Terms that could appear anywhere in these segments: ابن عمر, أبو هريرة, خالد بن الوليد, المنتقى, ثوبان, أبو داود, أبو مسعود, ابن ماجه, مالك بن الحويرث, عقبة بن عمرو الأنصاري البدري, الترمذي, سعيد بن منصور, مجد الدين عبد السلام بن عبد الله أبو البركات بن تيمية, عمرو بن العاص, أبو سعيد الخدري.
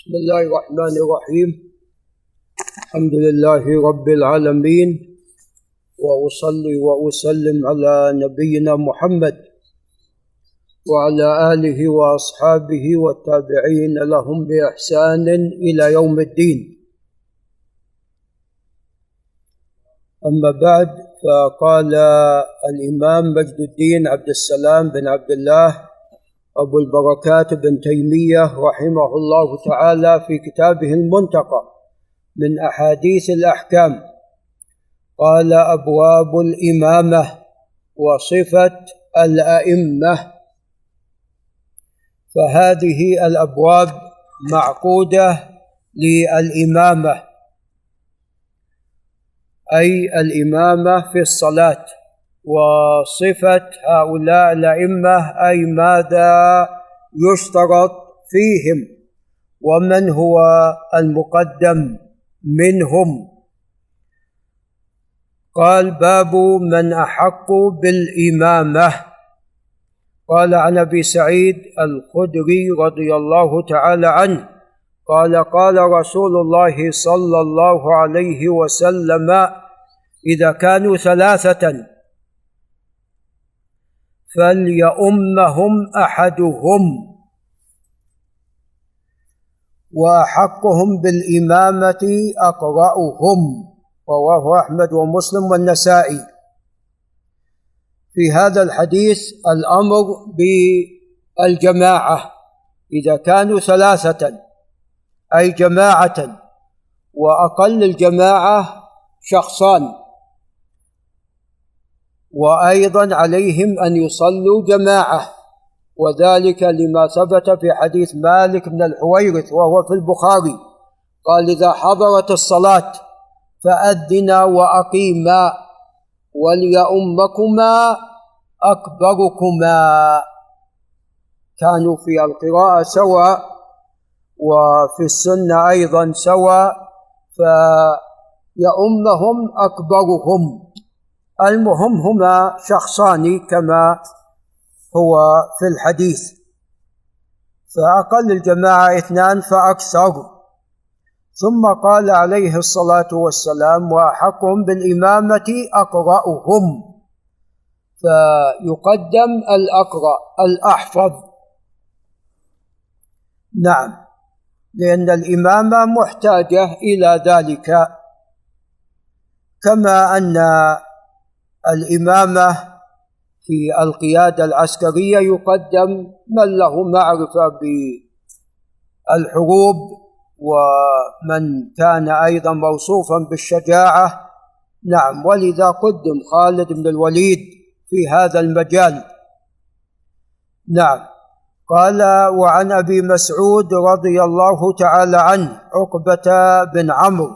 بسم الله الرحمن الرحيم. الحمد لله رب العالمين، وأصلي وأسلم على نبينا محمد وعلى آله وأصحابه والتابعين لهم بإحسان إلى يوم الدين. أما بعد، فقال الإمام مجد الدين عبد السلام بن عبد الله أبو البركات بن تيمية رحمه الله تعالى في كتابه المنتقى من أحاديث الأحكام، قال: أبواب الإمامة وصفة الأئمة. فهذه الأبواب معقودة للإمامة، أي الإمامة في الصلاة، وصفة هؤلاء الأئمة، أي ماذا يشترط فيهم ومن هو المقدم منهم. قال: باب من أحق بالإمامة. قال: عن أبي سعيد الخدري رضي الله تعالى عنه قال: قال رسول الله صلى الله عليه وسلم: إذا كانوا ثلاثة فليؤمهم أحدهم. وأحقهم بالإمامة أقرأهم، رواه أحمد ومسلم والنسائي. في هذا الحديث الأمر بالجماعة، إذا كانوا ثلاثة أي جماعة، وأقل الجماعة شخصان، وأيضا عليهم أن يصلوا جماعة، وذلك لما ثبت في حديث مالك بن الحويرث وهو في البخاري، قال: إذا حضرت الصلاة فأذنا وأقيما وليؤمكما أكبركما. كانوا في القراءة سواء، وفي السنة أيضا سواء، فيؤمهم أكبرهم. المهم هما شخصان كما هو في الحديث، فأقل الجماعة اثنان فأكثر. ثم قال عليه الصلاة والسلام: وأحقهم بالإمامة أقرأهم، فيقدم الأقرأ الأحفظ. نعم، لأن الإمامة محتاجة إلى ذلك، كما أن الإمامة في القيادة العسكرية يقدم من له معرفة بالحروب، ومن كان أيضا موصوفا بالشجاعة. نعم، ولذا قدم خالد بن الوليد في هذا المجال. نعم. قال: وعن أبي مسعود رضي الله تعالى عنه عقبة بن عمرو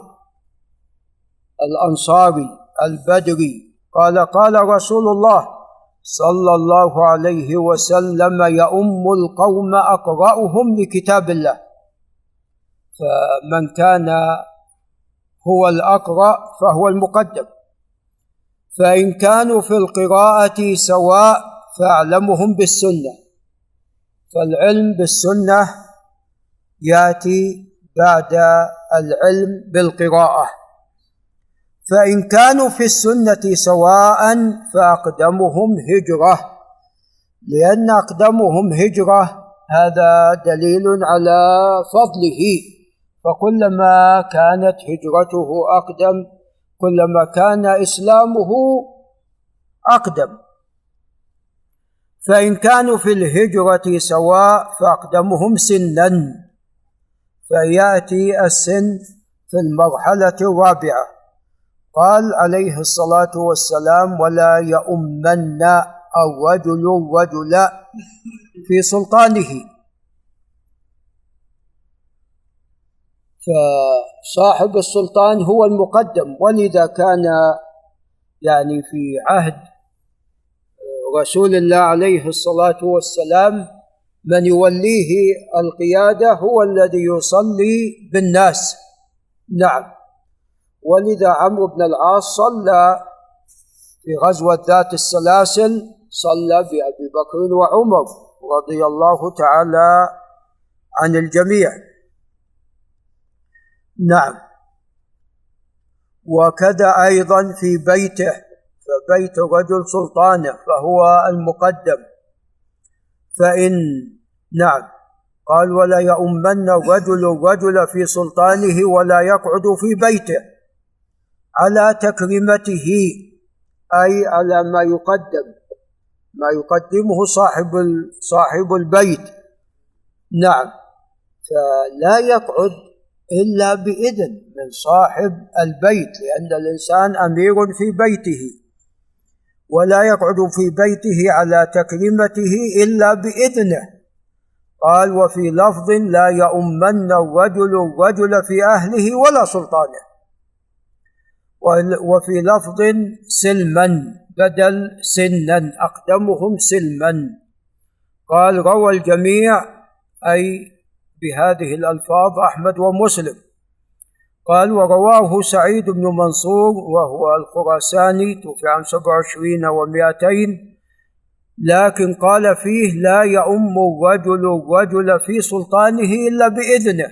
الأنصاري البدري قال: قال رسول الله صلى الله عليه وسلم: يؤم القوم أقرأهم لكتاب الله. فمن كان هو الأقرأ فهو المقدم. فإن كانوا في القراءة سواء فاعلمهم بالسنة، فالعلم بالسنة يأتي بعد العلم بالقراءة. فإن كانوا في السنة سواء فأقدمهم هجرة، لأن أقدمهم هجرة هذا دليل على فضله، فكلما كانت هجرته أقدم كلما كان إسلامه أقدم. فإن كانوا في الهجرة سواء فأقدمهم سنا، فيأتي السن في المرحلة الرابعة. قال عليه الصلاة والسلام: ولا يؤمن الرجل الرجل في سلطانه. فصاحب السلطان هو المقدم، ولذا كان يعني في عهد رسول الله عليه الصلاة والسلام من يوليه القيادة هو الذي يصلي بالناس. نعم، ولذا عمرو بن العاص صلى في غزوة ذات السلاسل، صلى بأبي بكر وعمر رضي الله تعالى عن الجميع. نعم. وكذا أيضا في بيته، فبيت رجل سلطانه فهو المقدم. فإن نعم قال ولا يؤمن الرجل الرجل في سلطانه ولا يقعد في بيته على تكريمته، أي على ما يقدمه صاحب البيت. نعم، فلا يقعد إلا بإذن من صاحب البيت، لأن الإنسان أمير في بيته، ولا يقعد في بيته على تكريمته إلا بإذنه. قال وفي لفظ لا يؤمن الرجل الرجل في أهله ولا سلطانه، وفي لفظ سلما بدل سنا، أقدمهم سلما. قال روى الجميع، أي بهذه الألفاظ أحمد ومسلم. قال ورواه سعيد بن منصور وهو الخراساني، توفي عام 27 و200، لكن قال فيه لا يؤم الرجل الرجل في سلطانه إلا بإذنه،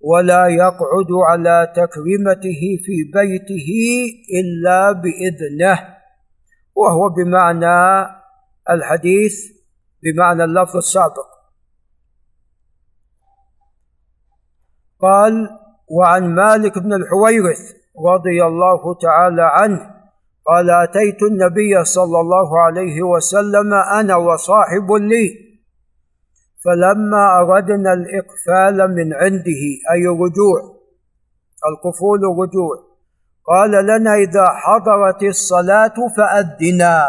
ولا يقعد على تكريمته في بيته إلا بإذنه، وهو بمعنى الحديث، بمعنى اللفظ السابق. قال وعن مالك بن الحويرث رضي الله تعالى عنه قال أتيت النبي صلى الله عليه وسلم أنا وصاحب لي، فلما أردنا الإقفال من عنده، أي الرجوع، القفول الرجوع، قال لنا إذا حضرت الصلاة فأذنا،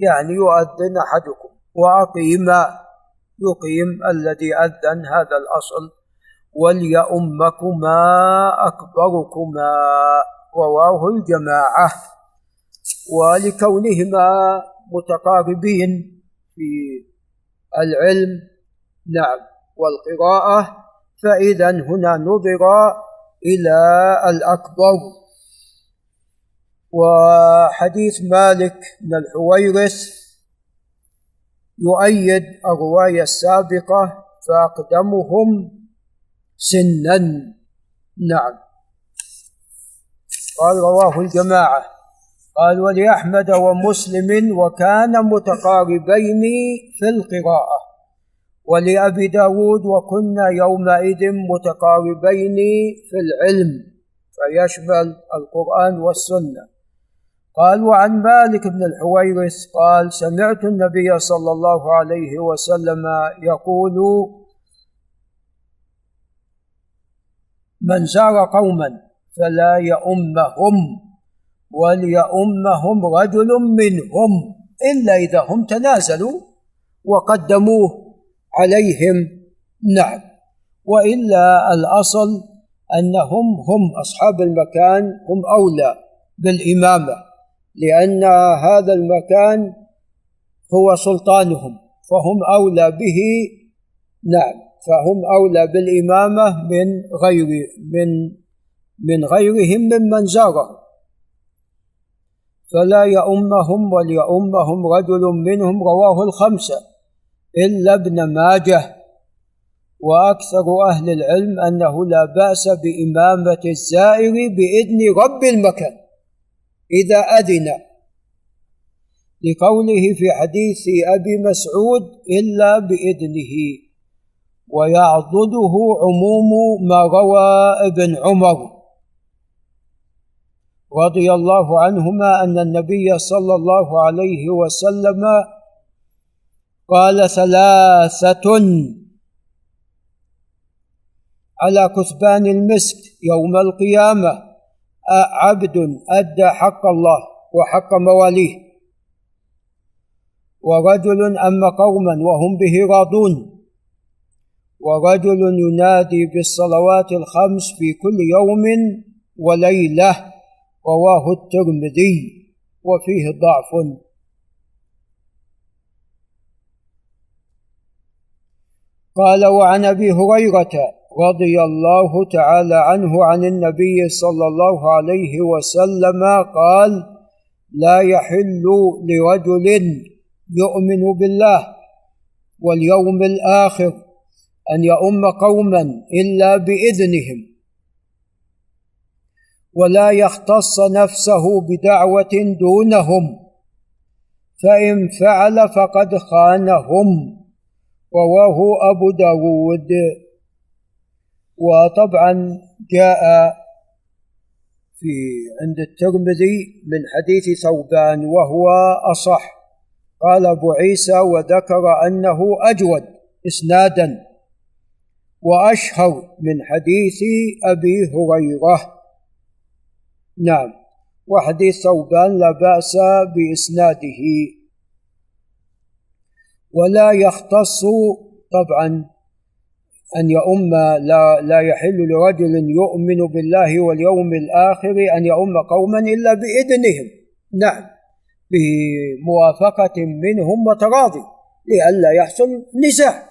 يعني يؤذن أحدكم، وأقيم يقيم الذي أذن، هذا الأصل، وليؤمكما أكبركما، رواه الجماعة. ولكونهما متقاربين في العلم نعم والقراءة، فإذا هنا نظر إلى الأكبر. وحديث مالك بن الحويرث يؤيد الرواية السابقة، فأقدمهم سنا. نعم. قال رواه الجماعة. قال ولأحمد ومسلم وكان متقاربين في القراءة، ولأبي داود وكنا يومئذ متقاربين في العلم، فيشمل القرآن والسنة. قال وعن مالك بن الحويرث قال سمعت النبي صلى الله عليه وسلم يقول من زار قوما فلا يؤمهم، وليؤمهم رجل منهم، إلا إذا هم تنازلوا وقدموه عليهم. نعم، وإلا الأصل أنهم هم أصحاب المكان، هم أولى بالإمامة، لأن هذا المكان هو سلطانهم، فهم أولى به. نعم، فهم أولى بالإمامة من غيرهم ممن زارهم. فلا يؤمهم وليؤمهم رجل منهم، رواه الخمسة إلا ابن ماجه. وأكثر أهل العلم أنه لا بأس بإمامة الزائر بإذن رب المكان إذا أذن، لقوله في حديث أبي مسعود إلا بإذنه. ويعضده عموم ما روى ابن عمر رضي الله عنهما أن النبي صلى الله عليه وسلم قال ثلاثة على كثبان المسك يوم القيامة: عبد أدى حق الله وحق مواليه، ورجل أما قوما وهم به راضون، ورجل ينادي بالصلوات الخمس في كل يوم وليلة، رواه الترمذي وفيه ضعف. قال وعن أبي هريرة رضي الله تعالى عنه عن النبي صلى الله عليه وسلم قال لا يحل لرجل يؤمن بالله واليوم الآخر أن يؤم قوما إلا بإذنهم، ولا يختص نفسه بدعوة دونهم، فإن فعل فقد خانهم. رواه أبو داود. وطبعا جاء عند الترمذي من حديث ثوبان وهو أصح، قال أبو عيسى وذكر أنه أجود إسنادا وأشهر من حديث أبي هريرة. نعم، وحديث ثوبان لا بأس بإسناده. ولا يختص طبعا أن يؤم، لا يحل لرجل يؤمن بالله واليوم الآخر أن يؤم قوما إلا بإذنهم، نعم، بموافقة منهم وتراضي لئلا يحصل نزاع.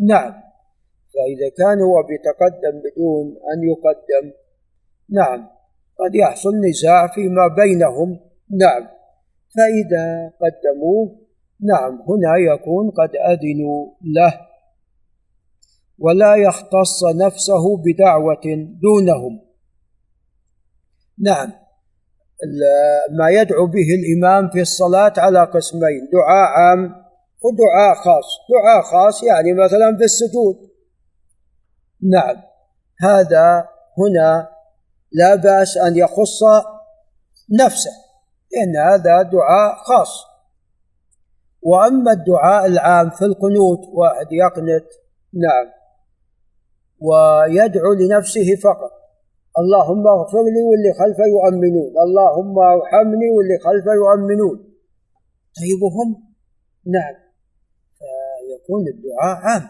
نعم، فإذا كان هو بيتقدم بدون أن يقدم نعم قد يحصل نزاع فيما بينهم، نعم، فإذا قدموه نعم هنا يكون قد أذنوا له. ولا يختص نفسه بدعوة دونهم، نعم، ما يدعو به الإمام في الصلاة على قسمين: دعاء عام ودعاء خاص. دعاء خاص يعني مثلا في السجود، نعم، هذا هنا لا بأس أن يخص نفسه لأن هذا دعاء خاص. وأما الدعاء العام في القنوت، واحد يقنت نعم ويدعو لنفسه فقط: اللهم اغفر لي واللي خلفي يؤمنون، اللهم ارحمني واللي خلفي يؤمنون. طيب هم نعم يكون الدعاء عام: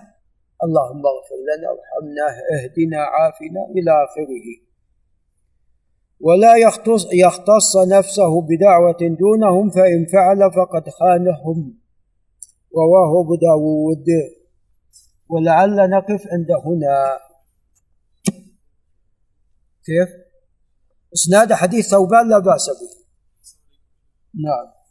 اللهم اغفر لنا، ارحمنا، اهدنا، عافنا، إلى آخره. ولا يختص نفسه بدعوة دونهم، فإن فعل فقد خانهم. رواه أبو داود. ولعل نقف عند هنا. كيف؟ إسناد حديث ثوبان لا بأس به، نعم.